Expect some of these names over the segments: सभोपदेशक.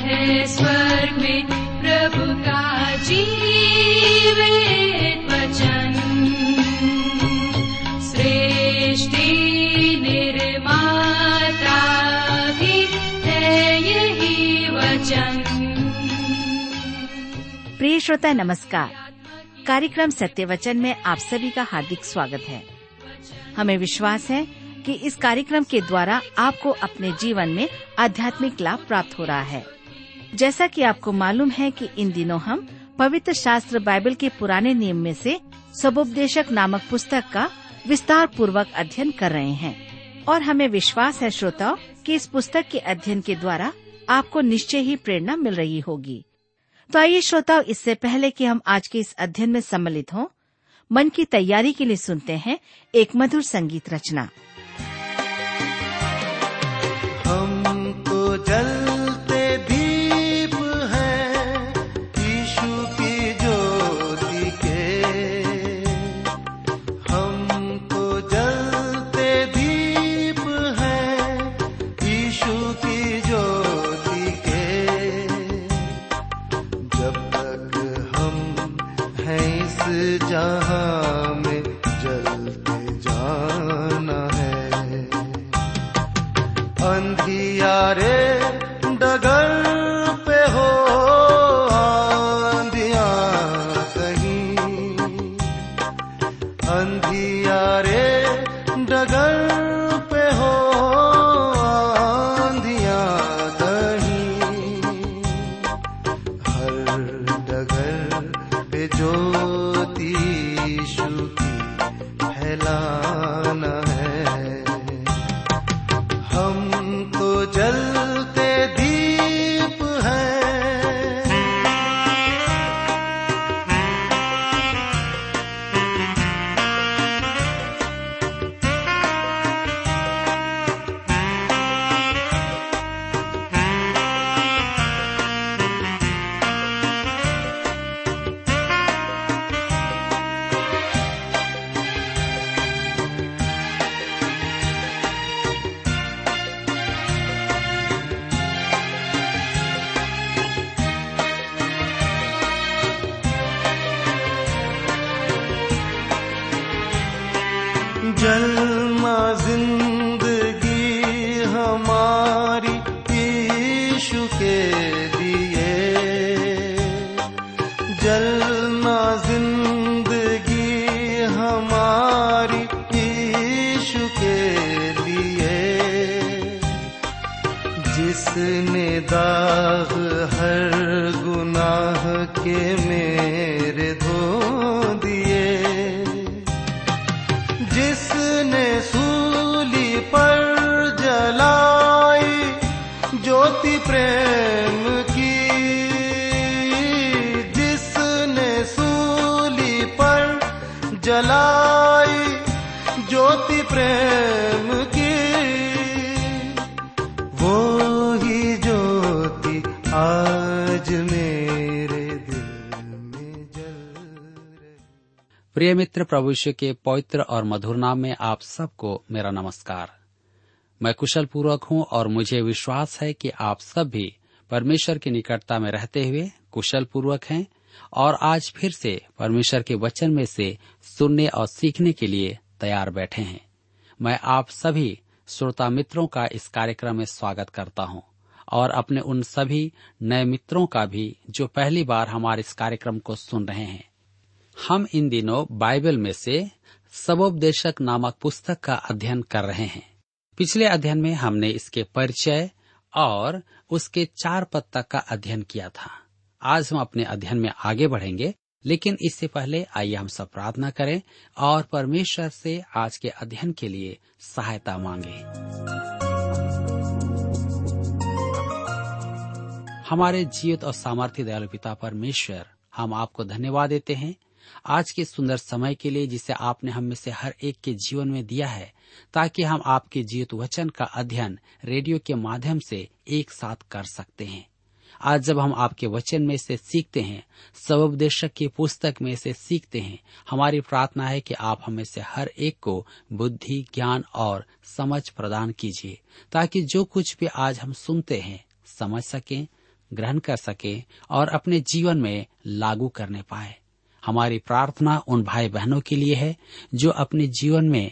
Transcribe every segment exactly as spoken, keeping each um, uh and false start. है स्वर में प्रभु का जीवित वचन, सृष्टि निर्माता भी है यही वचन। प्रिय श्रोता नमस्कार, कार्यक्रम सत्य वचन में आप सभी का हार्दिक स्वागत है। हमें विश्वास है कि इस कार्यक्रम के द्वारा आपको अपने जीवन में आध्यात्मिक लाभ प्राप्त हो रहा है। जैसा कि आपको मालूम है कि इन दिनों हम पवित्र शास्त्र बाइबल के पुराने नियम में से सभोपदेशक नामक पुस्तक का विस्तार पूर्वक अध्ययन कर रहे हैं और हमें विश्वास है श्रोताओं कि इस पुस्तक के अध्ययन के द्वारा आपको निश्चय ही प्रेरणा मिल रही होगी। तो आइए श्रोताओं, इससे पहले कि हम आज के इस अध्ययन में सम्मिलित हों, मन की तैयारी के लिए सुनते हैं एक मधुर संगीत रचना। हमको जलते दीप हैं यीशु की ज्योति के, हमको जलते दीप हैं यीशु की ज्योति के। जब तक हम हैं इस जहां में जलते जाना है, अंधियारे डगर पे हो आंधिया कहीं, अंधियारे डगर पे हो आंधिया कहीं, हर डगर पे ज्योति यीशु की फैलाना है। हम जलते दीप हैं। जलमा जिंदगी हमारी यीशु के दिए, जलमा जिंदगी हमारी यीशु के दिए, जिसने दाग हर गुनाह के मेरे धो दिए, जिसने सूली पर जलाई ज्योति प्रेम की, जिसने सूली पर जलाई ज्योति प्रेम की, वो ही ज्योति आज मेरे प्रिय मित्र। प्रभु यीशु के पवित्र और मधुर नाम में आप सबको मेरा नमस्कार। मैं कुशल पूर्वक हूं और मुझे विश्वास है कि आप सब भी परमेश्वर की निकटता में रहते हुए कुशल पूर्वक हैं और आज फिर से परमेश्वर के वचन में से सुनने और सीखने के लिए तैयार बैठे हैं। मैं आप सभी श्रोता मित्रों का इस कार्यक्रम में स्वागत करता हूं और अपने उन सभी नए मित्रों का भी जो पहली बार हमारे इस कार्यक्रम को सुन रहे हैं। हम इन दिनों बाइबल में से सभोपदेशक नामक पुस्तक का अध्ययन कर रहे हैं। पिछले अध्ययन में हमने इसके परिचय और उसके चार पद तक का अध्ययन किया था। आज हम अपने अध्ययन में आगे बढ़ेंगे, लेकिन इससे पहले आइए हम सब प्रार्थना करें और परमेश्वर से आज के अध्ययन के लिए सहायता मांगे। हमारे जीवित और सामर्थ्य दयालु पिता परमेश्वर, हम आपको धन्यवाद देते हैं आज के सुंदर समय के लिए जिसे आपने हम में से हर एक के जीवन में दिया है, ताकि हम आपके जीवित वचन का अध्ययन रेडियो के माध्यम से एक साथ कर सकते हैं। आज जब हम आपके वचन में से सीखते हैं, सभोपदेशक की पुस्तक में से सीखते हैं, हमारी प्रार्थना है कि आप हमें से हर एक को बुद्धि, ज्ञान और समझ प्रदान कीजिए, ताकि जो कुछ भी आज हम सुनते हैं समझ सकें, ग्रहण कर सके और अपने जीवन में लागू करने पाए। हमारी प्रार्थना उन भाई बहनों के लिए है जो अपने जीवन में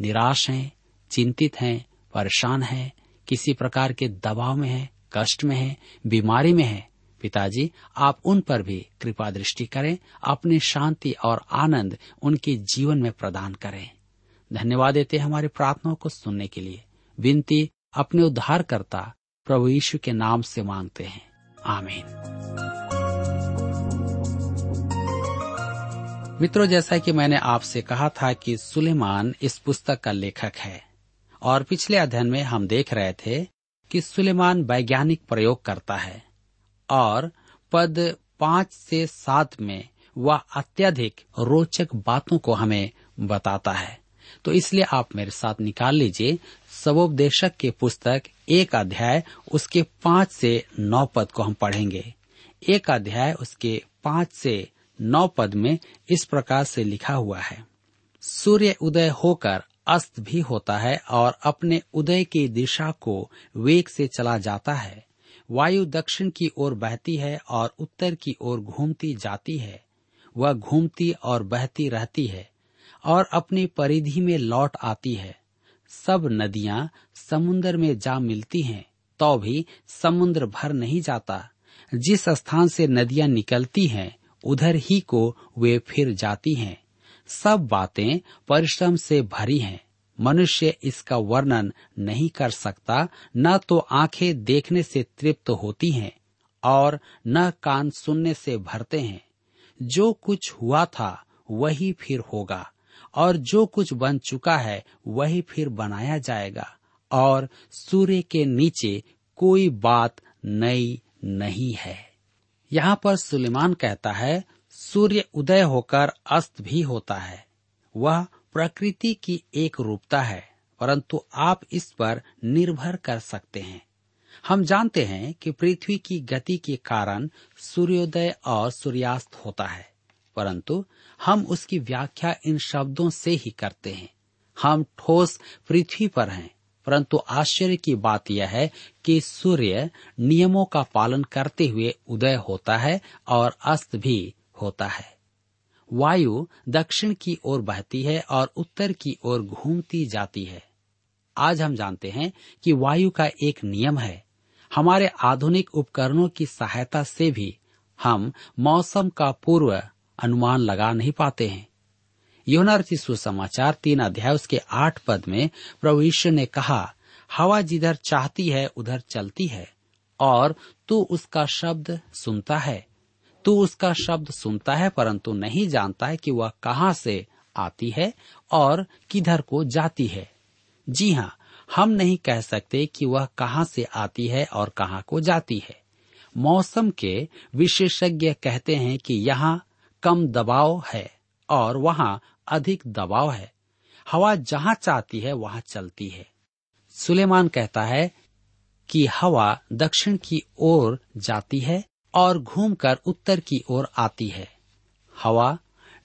निराश हैं, चिंतित हैं, परेशान हैं, किसी प्रकार के दबाव में हैं, कष्ट में हैं, बीमारी में हैं। पिताजी, आप उन पर भी कृपा दृष्टि करें, अपनी शांति और आनंद उनके जीवन में प्रदान करें। धन्यवाद देते हैं हमारी प्रार्थनाओं को सुनने के लिए। विनती अपने उद्धारकर्ता प्रभु यीशु के नाम से मांगते हैं, आमीन। मित्रों, जैसा कि मैंने आपसे कहा था कि सुलेमान इस पुस्तक का लेखक है और पिछले अध्ययन में हम देख रहे थे कि सुलेमान वैज्ञानिक प्रयोग करता है और पद पांच से सात में वह अत्यधिक रोचक बातों को हमें बताता है। तो इसलिए आप मेरे साथ निकाल लीजिए सभोपदेशक के पुस्तक एक अध्याय उसके पांच से नौ पद को हम पढ़ेंगे। एक अध्याय उसके पांच से नौ पद में इस प्रकार से लिखा हुआ है, सूर्य उदय होकर अस्त भी होता है और अपने उदय की दिशा को वेग से चला जाता है। वायु दक्षिण की ओर बहती है और उत्तर की ओर घूमती जाती है। वह घूमती और बहती रहती है और अपनी परिधि में लौट आती है। सब नदियां समुन्द्र में जा मिलती हैं, तो भी समुन्द्र भर नहीं जाता। जिस स्थान से नदियां निकलती हैं, उधर ही को वे फिर जाती हैं। सब बातें परिश्रम से भरी हैं। मनुष्य इसका वर्णन नहीं कर सकता, न तो आंखें देखने से तृप्त होती हैं और न कान सुनने से भरते हैं। जो कुछ हुआ था वही फिर होगा और जो कुछ बन चुका है वही फिर बनाया जाएगा और सूर्य के नीचे कोई बात नई नहीं है। यहाँ पर सुलेमान कहता है, सूर्य उदय होकर अस्त भी होता है। वह प्रकृति की एक रूपता है, परंतु आप इस पर निर्भर कर सकते हैं। हम जानते हैं कि पृथ्वी की गति के कारण सूर्योदय और सूर्यास्त होता है, परंतु हम उसकी व्याख्या इन शब्दों से ही करते हैं। हम ठोस पृथ्वी पर हैं, परंतु आश्चर्य की बात यह है कि सूर्य नियमों का पालन करते हुए उदय होता है और अस्त भी होता है। वायु दक्षिण की ओर बहती है और उत्तर की ओर घूमती जाती है। आज हम जानते हैं कि वायु का एक नियम है। हमारे आधुनिक उपकरणों की सहायता से भी हम मौसम का पूर्व अनुमान लगा नहीं पाते हैं। यूहन्ना रचित सुसमाचार तीन अध्याय उसके आठ पद में प्रभु यीशु ने कहा, हवा जिधर चाहती है उधर चलती है और तू उसका शब्द सुनता है। तू उसका शब्द सुनता है परंतु नहीं जानता है कि वह कहाँ से आती है और किधर को जाती है। जी हाँ, हम नहीं कह सकते कि वह कहाँ से आती है और कहाँ को जाती है। मौसम के विशेषज्ञ कहते हैं कि यहाँ कम दबाव है और वहाँ अधिक दबाव है। हवा जहाँ चाहती है वहाँ चलती है। सुलेमान कहता है कि हवा दक्षिण की ओर जाती है और घूमकर उत्तर की ओर आती है। हवा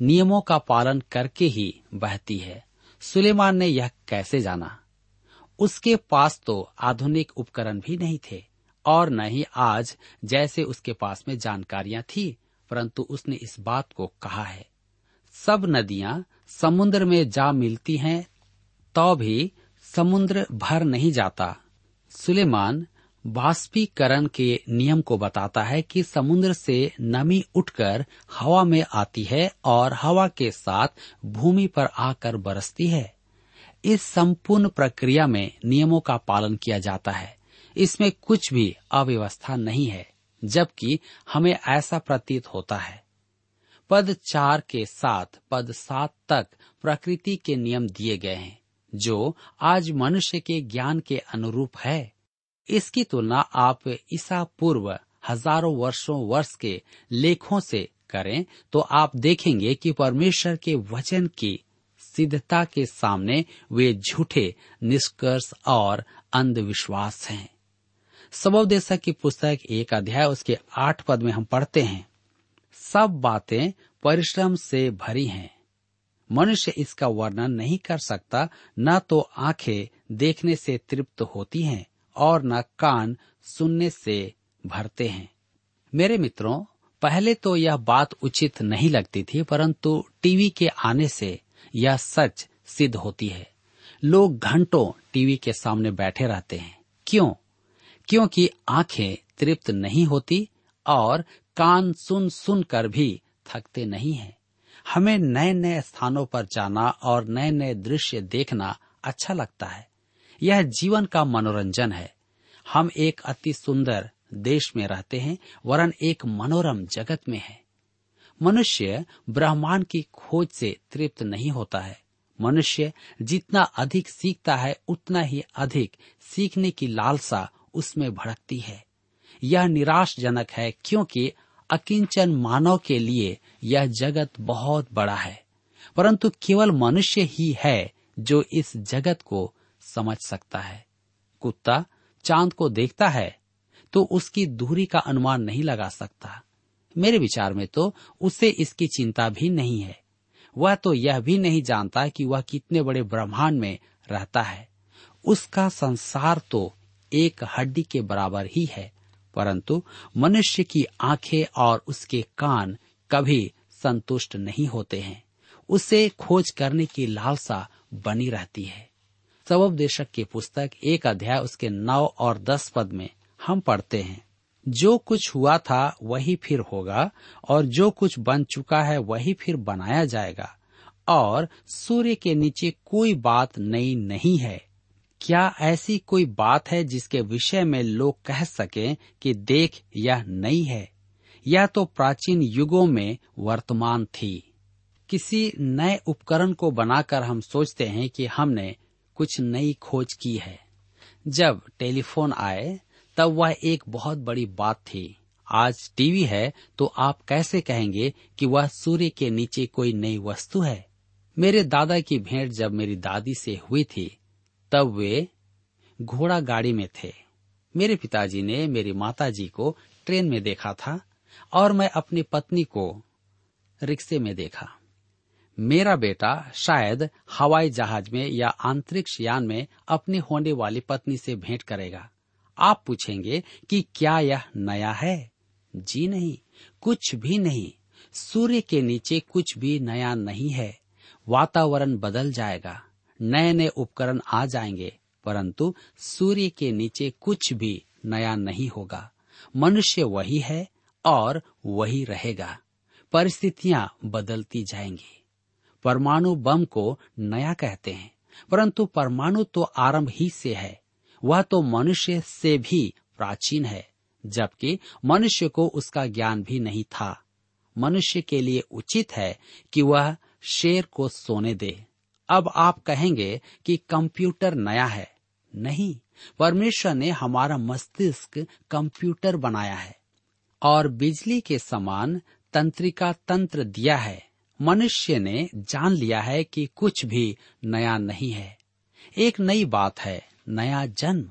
नियमों का पालन करके ही बहती है। सुलेमान ने यह कैसे जाना? उसके पास तो आधुनिक उपकरण भी नहीं थे और न ही आज जैसे उसके पास में जानकारियां थी, परंतु उसने इस बात को कहा है, सब नदियां समुद्र में जा मिलती हैं, तो भी समुद्र भर नहीं जाता। सुलेमान बाष्पीकरण के नियम को बताता है कि समुद्र से नमी उठकर हवा में आती है और हवा के साथ भूमि पर आकर बरसती है। इस संपूर्ण प्रक्रिया में नियमों का पालन किया जाता है। इसमें कुछ भी अव्यवस्था नहीं है, जबकि हमें ऐसा प्रतीत होता है। पद चार के साथ पद सात तक प्रकृति के नियम दिए गए हैं, जो आज मनुष्य के ज्ञान के अनुरूप है। इसकी तुलना आप ईसा पूर्व हजारों वर्षों वर्ष के लेखों से करें तो आप देखेंगे कि परमेश्वर के वचन की सिद्धता के सामने वे झूठे निष्कर्ष और अंधविश्वास हैं। सभोपदेशक की पुस्तक एक अध्याय उसके आठ पद में हम पढ़ते हैं, सब बातें परिश्रम से भरी हैं। मनुष्य इसका वर्णन नहीं कर सकता, न तो आंखें देखने से तृप्त होती हैं और न कान सुनने से भरते हैं। मेरे मित्रों, पहले तो यह बात उचित नहीं लगती थी, परंतु टीवी के आने से यह सच सिद्ध होती है। लोग घंटों टीवी के सामने बैठे रहते हैं। क्यों? क्योंकि आंखें तृप्त नहीं होती और कान सुन सुन कर भी थकते नहीं हैं। हमें नए नए स्थानों पर जाना और नए नए दृश्य देखना अच्छा लगता है। यह जीवन का मनोरंजन है। हम एक अति सुंदर देश में रहते हैं, वरन एक मनोरम जगत में है। मनुष्य ब्रह्मांड की खोज से तृप्त नहीं होता है। मनुष्य जितना अधिक सीखता है, उतना ही अधिक सीखने की लालसा उसमें भड़कती है। यह निराशजनक है, क्योंकि अकिंचन मानव के लिए यह जगत बहुत बड़ा है, परंतु केवल मनुष्य ही है जो इस जगत को समझ सकता है। कुत्ता चांद को देखता है तो उसकी दूरी का अनुमान नहीं लगा सकता। मेरे विचार में तो उसे इसकी चिंता भी नहीं है। वह तो यह भी नहीं जानता कि वह कितने बड़े ब्रह्मांड में रहता है। उसका संसार तो एक हड्डी के बराबर ही है, परंतु मनुष्य की आंखें और उसके कान कभी संतुष्ट नहीं होते हैं। उसे खोज करने की लालसा बनी रहती है। सभोपदेशक की पुस्तक एक अध्याय उसके नौ और दस पद में हम पढ़ते हैं, जो कुछ हुआ था वही फिर होगा, और जो कुछ बन चुका है वही फिर बनाया जाएगा, और सूर्य के नीचे कोई बात नई नहीं है। क्या ऐसी कोई बात है जिसके विषय में लोग कह सकें कि देख, यह नई है? यह तो प्राचीन युगों में वर्तमान थी। किसी नए उपकरण को बनाकर हम सोचते हैं कि हमने कुछ नई खोज की है। जब टेलीफोन आए तब वह एक बहुत बड़ी बात थी। आज टीवी है तो आप कैसे कहेंगे कि वह सूर्य के नीचे कोई नई वस्तु है? मेरे दादा की भेंट जब मेरी दादी से हुई थी तब वे घोड़ा गाड़ी में थे। मेरे पिताजी ने मेरी माताजी को ट्रेन में देखा था और मैं अपनी पत्नी को रिक्शे में देखा। मेरा बेटा शायद हवाई जहाज में या अंतरिक्ष यान में अपनी होने वाली पत्नी से भेंट करेगा। आप पूछेंगे कि क्या यह नया है? जी नहीं, कुछ भी नहीं। सूर्य के नीचे कुछ भी नया नहीं है। वातावरण बदल जाएगा, नए नए उपकरण आ जाएंगे, परंतु सूर्य के नीचे कुछ भी नया नहीं होगा। मनुष्य वही है और वही रहेगा। परिस्थितियां बदलती जाएंगी। परमाणु बम को नया कहते हैं, परंतु परमाणु तो आरंभ ही से है। वह तो मनुष्य से भी प्राचीन है, जबकि मनुष्य को उसका ज्ञान भी नहीं था। मनुष्य के लिए उचित है कि वह शेर को सोने दे। अब आप कहेंगे कि कंप्यूटर नया है। नहीं, परमेश्वर ने हमारा मस्तिष्क कंप्यूटर बनाया है और बिजली के समान तंत्रिका तंत्र दिया है। मनुष्य ने जान लिया है कि कुछ भी नया नहीं है। एक नई बात है, नया जन्म।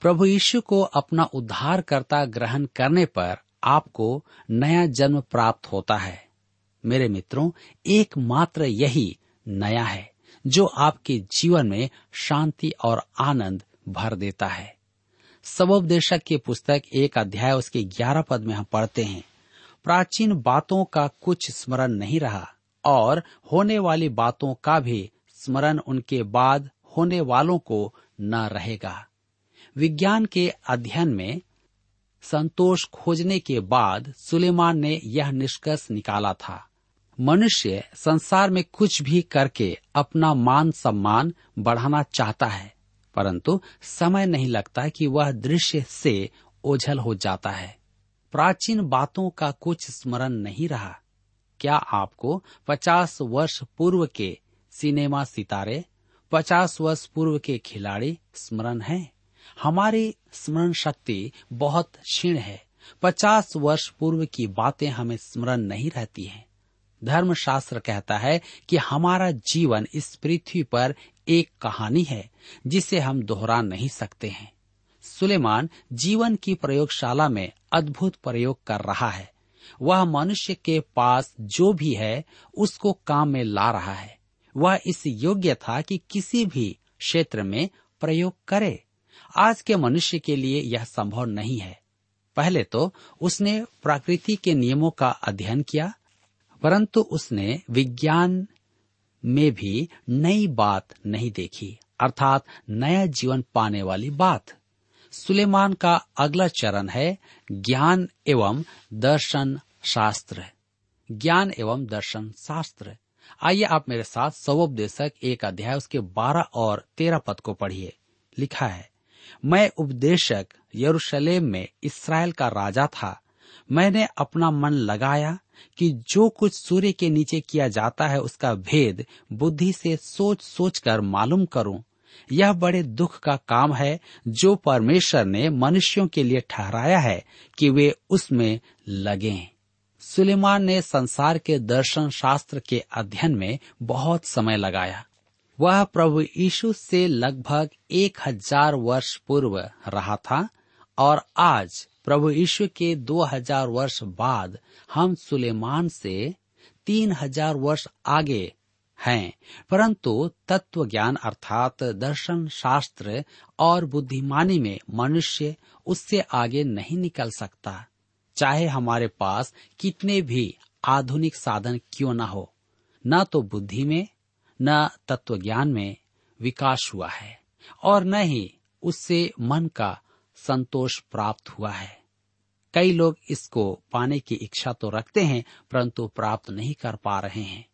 प्रभु यीशु को अपना उद्धारकर्ता ग्रहण करने पर आपको नया जन्म प्राप्त होता है। मेरे मित्रों, एकमात्र यही नया है जो आपके जीवन में शांति और आनंद भर देता है। सभोपदेशक की पुस्तक एक अध्याय उसके ग्यारह पद में हम पढ़ते हैं, प्राचीन बातों का कुछ स्मरण नहीं रहा और होने वाली बातों का भी स्मरण उनके बाद होने वालों को न रहेगा। विज्ञान के अध्ययन में संतोष खोजने के बाद सुलेमान ने यह निष्कर्ष निकाला था, मनुष्य संसार में कुछ भी करके अपना मान सम्मान बढ़ाना चाहता है, परंतु समय नहीं लगता कि वह दृश्य से ओझल हो जाता है। प्राचीन बातों का कुछ स्मरण नहीं रहा। क्या आपको पचास वर्ष पूर्व के सिनेमा सितारे, पचास वर्ष पूर्व के खिलाड़ी स्मरण है? हमारी स्मरण शक्ति बहुत क्षीण है। पचास वर्ष पूर्व की बातें हमें स्मरण नहीं रहती हैं। धर्मशास्त्र कहता है कि हमारा जीवन इस पृथ्वी पर एक कहानी है जिसे हम दोहरा नहीं सकते हैं। सुलेमान जीवन की प्रयोगशाला में अद्भुत प्रयोग कर रहा है। वह मनुष्य के पास जो भी है उसको काम में ला रहा है। वह इस योग्य था कि किसी भी क्षेत्र में प्रयोग करे। आज के मनुष्य के लिए यह संभव नहीं है। पहले तो उसने प्रकृति के नियमों का अध्ययन किया, परंतु उसने विज्ञान में भी नई बात नहीं देखी, अर्थात नया जीवन पाने वाली बात। सुलेमान का अगला चरण है ज्ञान एवं दर्शन शास्त्र। ज्ञान एवं दर्शन शास्त्र। आइए आप मेरे साथ सभोपदेशक एक अध्याय उसके बारह और तेरह पद को पढ़िए। लिखा है, मैं उपदेशक यरूशलेम में इसराइल का राजा था। मैंने अपना मन लगाया कि जो कुछ सूर्य के नीचे किया जाता है उसका भेद बुद्धि से सोच सोच कर मालूम करूं। यह बड़े दुख का काम है जो परमेश्वर ने मनुष्यों के लिए ठहराया है कि वे उसमें लगें। सुलेमान ने संसार के दर्शन शास्त्र के अध्ययन में बहुत समय लगाया। वह प्रभु यीशु से लगभग एक हजार वर्ष पूर्व रहा था और आज प्रभु यीशु के दो हजार वर्ष बाद हम सुलेमान से तीन हजार वर्ष आगे हैं, परंतु तत्व ज्ञान अर्थात दर्शन शास्त्र और बुद्धिमानी में मनुष्य उससे आगे नहीं निकल सकता, चाहे हमारे पास कितने भी आधुनिक साधन क्यों ना हो। न तो बुद्धि में न तत्व ज्ञान में विकास हुआ है और न ही उससे मन का संतोष प्राप्त हुआ है। कई लोग इसको पाने की इच्छा तो रखते हैं, परंतु प्राप्त नहीं कर पा रहे हैं।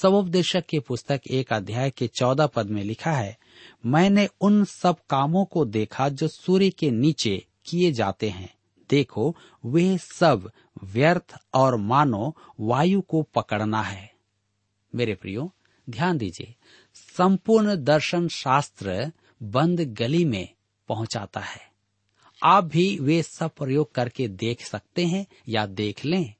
सभोपदेशक की पुस्तक एक अध्याय के चौदह पद में लिखा है, मैंने उन सब कामों को देखा जो सूर्य के नीचे किए जाते हैं। देखो, वे सब व्यर्थ और मानो वायु को पकड़ना है। मेरे प्रियो, ध्यान दीजिए, संपूर्ण दर्शन शास्त्र बंद गली में पहुंचाता है। आप भी वे सब प्रयोग करके देख सकते हैं या देख लें।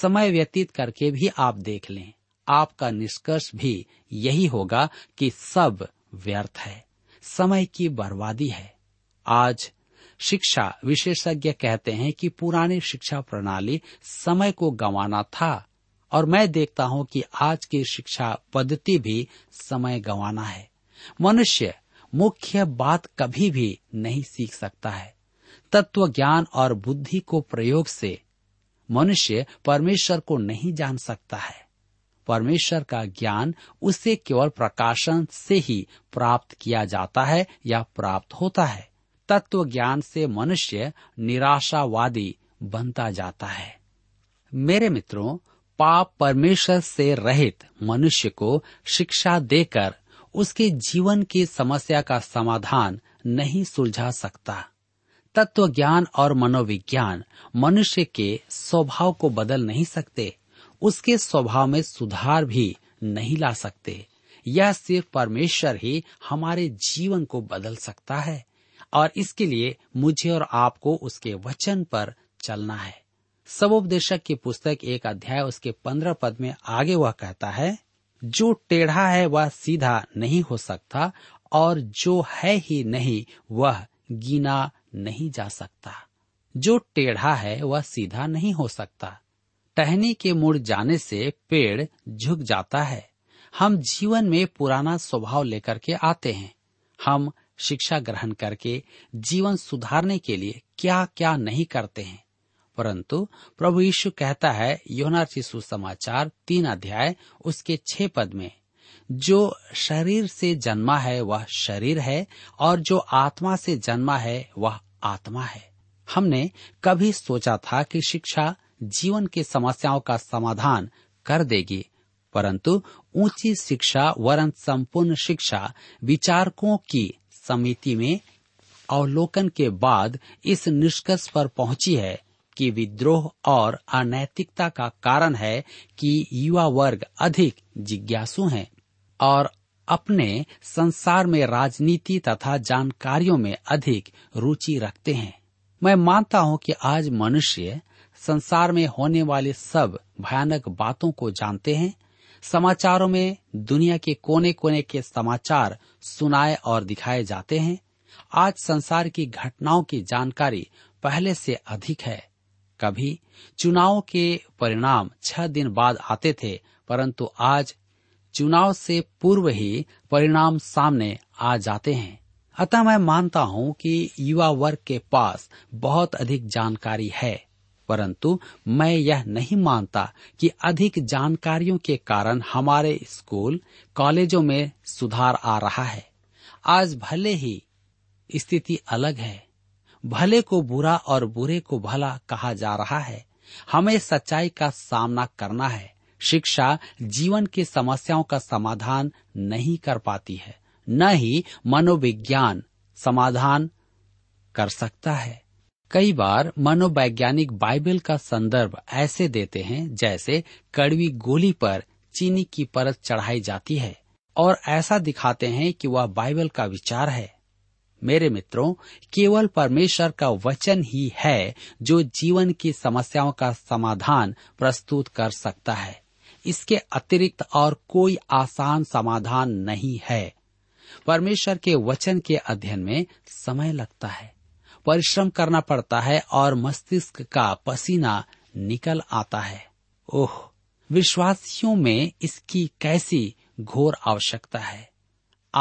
समय व्यतीत करके भी आप देख लें। आपका निष्कर्ष भी यही होगा कि सब व्यर्थ है, समय की बर्बादी है। आज शिक्षा विशेषज्ञ कहते हैं कि पुरानी शिक्षा प्रणाली समय को गंवाना था, और मैं देखता हूं कि आज की शिक्षा पद्धति भी समय गंवाना है। मनुष्य मुख्य बात कभी भी नहीं सीख सकता है। तत्व ज्ञान और बुद्धि को प्रयोग से मनुष्य परमेश्वर को नहीं जान सकता है। परमेश्वर का ज्ञान उसे केवल प्रकाशन से ही प्राप्त किया जाता है या प्राप्त होता है। तत्व ज्ञान से मनुष्य निराशावादी बनता जाता है। मेरे मित्रों, पाप परमेश्वर से रहित मनुष्य को शिक्षा देकर उसके जीवन की समस्या का समाधान नहीं सुलझा सकता। तत्व ज्ञान और मनोविज्ञान मनुष्य के स्वभाव को बदल नहीं सकते, उसके स्वभाव में सुधार भी नहीं ला सकते। यह सिर्फ परमेश्वर ही हमारे जीवन को बदल सकता है, और इसके लिए मुझे और आपको उसके वचन पर चलना है। सभोपदेशक की पुस्तक एक अध्याय उसके पंद्रह पद में आगे वह कहता है, जो टेढ़ा है वह सीधा नहीं हो सकता, और जो है ही नहीं वह गिना नहीं जा सकता। जो टेढ़ा है वह सीधा नहीं हो सकता। टहनी के मुड़ जाने से पेड़ झुक जाता है। हम जीवन में पुराना स्वभाव लेकर के आते हैं। हम शिक्षा ग्रहण करके जीवन सुधारने के लिए क्या क्या नहीं करते हैं, परंतु प्रभु यीशु कहता है, यूहन्ना की सुसमाचार तीन अध्याय उसके छह पद में, जो शरीर से जन्मा है वह शरीर है, और जो आत्मा से जन्मा है वह आत्मा है। हमने कभी सोचा था कि शिक्षा जीवन की समस्याओं का समाधान कर देगी, परंतु ऊंची शिक्षा वरन संपूर्ण शिक्षा विचारकों की समिति में अवलोकन के बाद इस निष्कर्ष पर पहुंची है कि विद्रोह और अनैतिकता का कारण है कि युवा वर्ग अधिक जिज्ञासु हैं और अपने संसार में राजनीति तथा जानकारियों में अधिक रुचि रखते हैं। मैं मानता हूं कि आज मनुष्य संसार में होने वाली सब भयानक बातों को जानते हैं। समाचारों में दुनिया के कोने कोने के समाचार सुनाए और दिखाए जाते हैं। आज संसार की घटनाओं की जानकारी पहले से अधिक है। कभी चुनाव के परिणाम छह दिन बाद आते थे, परंतु आज चुनाव से पूर्व ही परिणाम सामने आ जाते हैं। अतः मैं मानता हूं कि युवा वर्ग के पास बहुत अधिक जानकारी है, परंतु मैं यह नहीं मानता कि अधिक जानकारियों के कारण हमारे स्कूल कॉलेजों में सुधार आ रहा है। आज भले ही स्थिति अलग है, भले को बुरा और बुरे को भला कहा जा रहा है। हमें सच्चाई का सामना करना है। शिक्षा जीवन की समस्याओं का समाधान नहीं कर पाती है, न ही मनोविज्ञान समाधान कर सकता है। कई बार मनोवैज्ञानिक बाइबल का संदर्भ ऐसे देते हैं जैसे कड़वी गोली पर चीनी की परत चढ़ाई जाती है, और ऐसा दिखाते हैं कि वह बाइबल का विचार है। मेरे मित्रों, केवल परमेश्वर का वचन ही है जो जीवन की समस्याओं का समाधान प्रस्तुत कर सकता है। इसके अतिरिक्त और कोई आसान समाधान नहीं है। परमेश्वर के वचन के अध्ययन में समय लगता है, परिश्रम करना पड़ता है और मस्तिष्क का पसीना निकल आता है। ओह, विश्वासियों में इसकी कैसी घोर आवश्यकता है।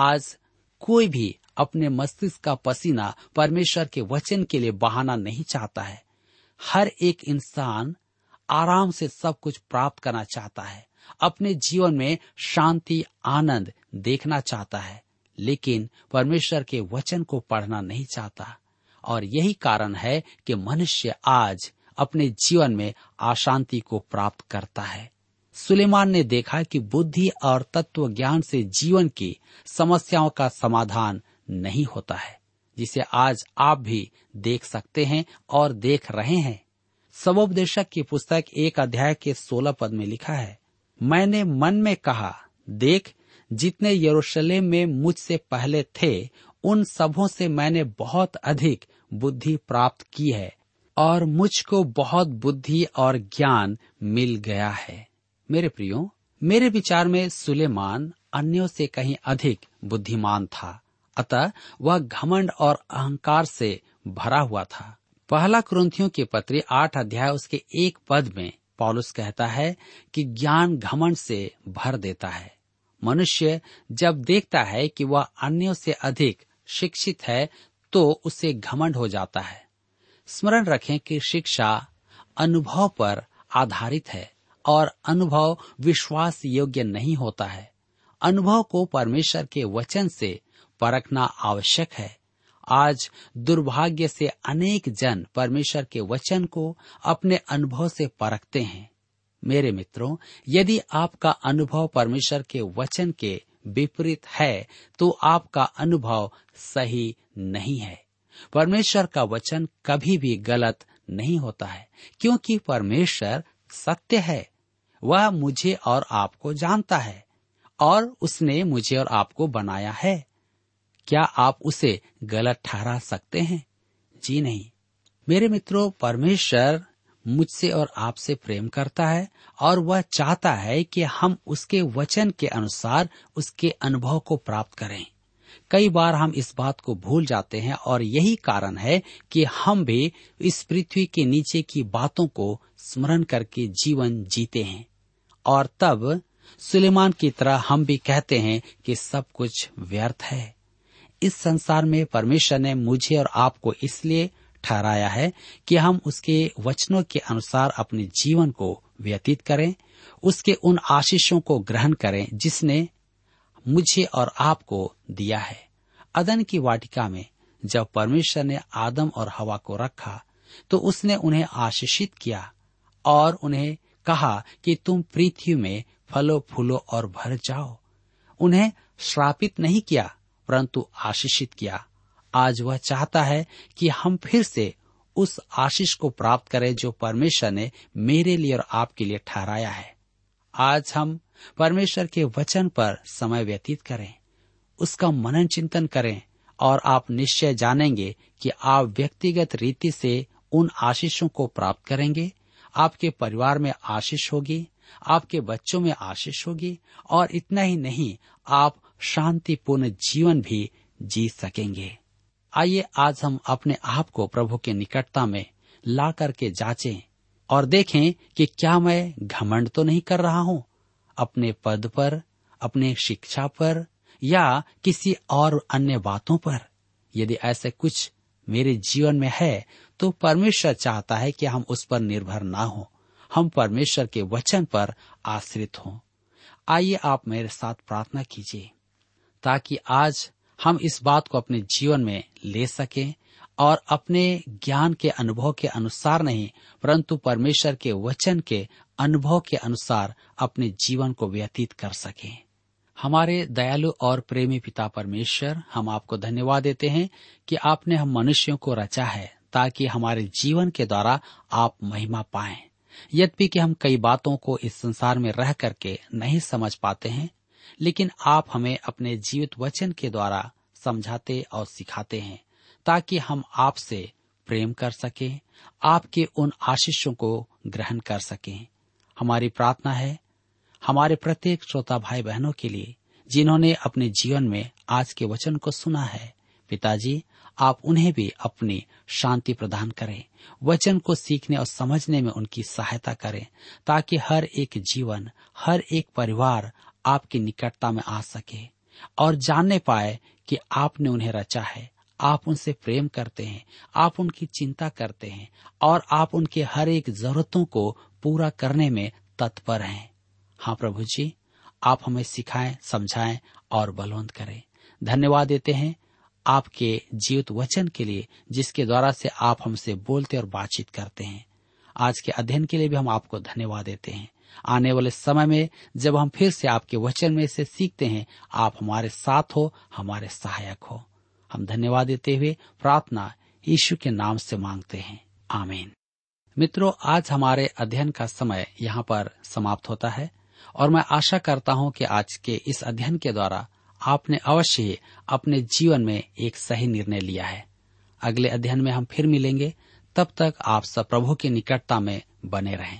आज कोई भी अपने मस्तिष्क का पसीना परमेश्वर के वचन के लिए बहाना नहीं चाहता है। हर एक इंसान आराम से सब कुछ प्राप्त करना चाहता है, अपने जीवन में शांति आनंद देखना चाहता है, लेकिन परमेश्वर के वचन को पढ़ना नहीं चाहता। और यही कारण है कि मनुष्य आज अपने जीवन में अशांति को प्राप्त करता है। सुलेमान ने देखा कि बुद्धि और तत्व ज्ञान से जीवन की समस्याओं का समाधान नहीं होता है, जिसे आज आप भी देख सकते हैं और देख रहे हैं। सभोपदेशक की पुस्तक एक अध्याय के सोलह पद में लिखा है, मैंने मन में कहा, देख, जितने यरूशलेम में मुझसे पहले थे उन सबों से मैंने बहुत अधिक बुद्धि प्राप्त की है और मुझको बहुत बुद्धि और ज्ञान मिल गया है। मेरे प्रियो, मेरे विचार में सुलेमान अन्यों से कहीं अधिक बुद्धिमान था, अतः वह घमंड और अहंकार से भरा हुआ था। पहला कुरिन्थियों के पत्र आठ अध्याय उसके एक पद में पौलुस कहता है कि ज्ञान घमंड से भर देता है। मनुष्य जब देखता है कि वह अन्यों से अधिक शिक्षित है तो उसे घमंड हो जाता है। स्मरण रखें कि शिक्षा अनुभव पर आधारित है और अनुभव विश्वास योग्य नहीं होता है। अनुभव को परमेश्वर के वचन से परखना आवश्यक है। आज दुर्भाग्य से अनेक जन परमेश्वर के वचन को अपने अनुभव से परखते हैं। मेरे मित्रों, यदि आपका अनुभव परमेश्वर के वचन के विपरीत है तो आपका अनुभव सही नहीं है। परमेश्वर का वचन कभी भी गलत नहीं होता है, क्योंकि परमेश्वर सत्य है। वह मुझे और आपको जानता है और उसने मुझे और आपको बनाया है। क्या आप उसे गलत ठहरा सकते हैं? जी नहीं। मेरे मित्रों, परमेश्वर मुझसे और आपसे प्रेम करता है और वह चाहता है कि हम उसके वचन के अनुसार उसके अनुभव को प्राप्त करें। कई बार हम इस बात को भूल जाते हैं और यही कारण है कि हम भी इस पृथ्वी के नीचे की बातों को स्मरण करके जीवन जीते हैं, और तब सुलेमान की तरह हम भी कहते हैं कि सब कुछ व्यर्थ है। इस संसार में परमेश्वर ने मुझे और आपको इसलिए ठहराया है कि हम उसके वचनों के अनुसार अपने जीवन को व्यतीत करें, उसके उन आशीषों को ग्रहण करें जिसने मुझे और आपको दिया है। अदन की वाटिका में जब परमेश्वर ने आदम और हवा को रखा तो उसने उन्हें आशीषित किया और उन्हें कहा कि तुम पृथ्वी में फलो फूलो और भर जाओ। उन्हें श्रापित नहीं किया, परंतु आशीषित किया। आज वह चाहता है कि हम फिर से उस आशीष को प्राप्त करें जो परमेश्वर ने मेरे लिए और आपके लिए ठहराया है। आज हम परमेश्वर के वचन पर समय व्यतीत करें, उसका मनन चिंतन करें, और आप निश्चय जानेंगे कि आप व्यक्तिगत रीति से उन आशीषों को प्राप्त करेंगे। आपके परिवार में आशीष होगी, आपके बच्चों में आशीष होगी, और इतना ही नहीं, आप शांतिपूर्ण जीवन भी जी सकेंगे। आइए आज हम अपने आप को प्रभु के निकटता में ला करके जांचें और देखें कि क्या मैं घमंड तो नहीं कर रहा हूं, अपने पद पर, अपने शिक्षा पर या किसी और अन्य बातों पर। यदि ऐसे कुछ मेरे जीवन में है तो परमेश्वर चाहता है कि हम उस पर निर्भर ना हो, हम परमेश्वर के वचन पर आश्रित हों। आइए आप मेरे साथ प्रार्थना कीजिए ताकि आज हम इस बात को अपने जीवन में ले सकें और अपने ज्ञान के अनुभव के अनुसार नहीं परंतु परमेश्वर के वचन के अनुभव के अनुसार अपने जीवन को व्यतीत कर सकें। हमारे दयालु और प्रेमी पिता परमेश्वर, हम आपको धन्यवाद देते हैं कि आपने हम मनुष्यों को रचा है ताकि हमारे जीवन के द्वारा आप महिमा पाएं। यद्यपि कि हम कई बातों को इस संसार में रह करके नहीं समझ पाते हैं, लेकिन आप हमें अपने जीवित वचन के द्वारा समझाते और सिखाते हैं ताकि हम आपसे प्रेम कर सकें, आपके उन आशीषों को ग्रहण कर सकें। हमारी प्रार्थना है हमारे प्रत्येक श्रोता भाई बहनों के लिए जिन्होंने अपने जीवन में आज के वचन को सुना है। पिताजी, आप उन्हें भी अपनी शांति प्रदान करें, वचन को सीखने और समझने में उनकी सहायता करें ताकि हर एक जीवन, हर एक परिवार आपकी निकटता में आ सके और जानने पाए कि आपने उन्हें रचा है, आप उनसे प्रेम करते हैं, आप उनकी चिंता करते हैं और आप उनके हर एक जरूरतों को पूरा करने में तत्पर हैं। हाँ प्रभु जी, आप हमें सिखाएं, समझाएं और बलवंत करें। धन्यवाद देते हैं आपके जीवित वचन के लिए जिसके द्वारा से आप हमसे बोलते और बातचीत करते हैं। आज के अध्ययन के लिए भी हम आपको धन्यवाद देते हैं। आने वाले समय में जब हम फिर से आपके वचन में से सीखते हैं, आप हमारे साथ हो, हमारे सहायक हो। हम धन्यवाद देते हुए प्रार्थना यीशु के नाम से मांगते हैं, आमीन। मित्रों, आज हमारे अध्ययन का समय यहाँ पर समाप्त होता है और मैं आशा करता हूँ कि आज के इस अध्ययन के द्वारा आपने अवश्य ही अपने जीवन में एक सही निर्णय लिया है। अगले अध्ययन में हम फिर मिलेंगे, तब तक आप सब प्रभु की निकटता में बने रहें।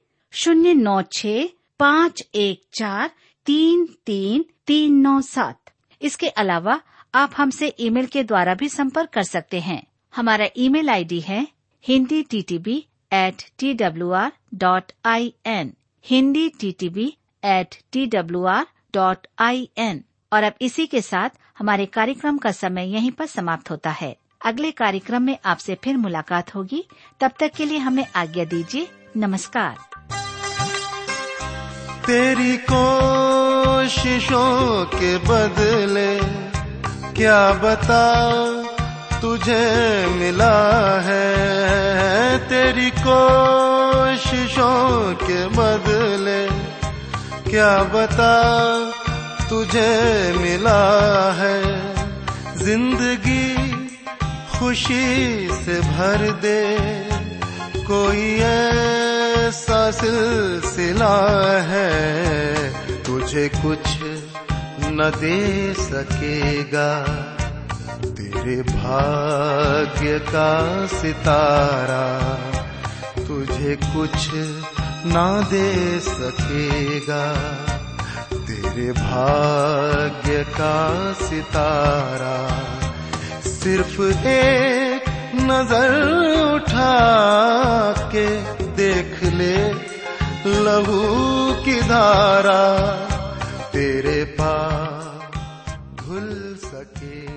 शून्य नौ छः पाँच एक चार तीन तीन तीन नौ सात। इसके अलावा आप हमसे ईमेल के द्वारा भी संपर्क कर सकते हैं। हमारा ईमेल आईडी है Hindi T T B at T W R dot I N, Hindi T T B at T W R dot I N. और अब इसी के साथ हमारे कार्यक्रम का समय यहीं पर समाप्त होता है। अगले कार्यक्रम में आपसे फिर मुलाकात होगी। तब तक के लिए हमें आज्ञा दीजिए। नमस्कार। तेरी कोशिशों के बदले क्या बता तुझे मिला है, तेरी कोशिशों के बदले क्या बता तुझे मिला है। जिंदगी खुशी से भर दे कोई ऐसा सिलसिला है, तुझे कुछ न दे सकेगा तेरे भाग्य का सितारा, तुझे कुछ ना दे सकेगा तेरे भाग्य का सितारा। सिर्फ एक नजर उठा के देख ले लहू की धारा तेरे पास घुल सके।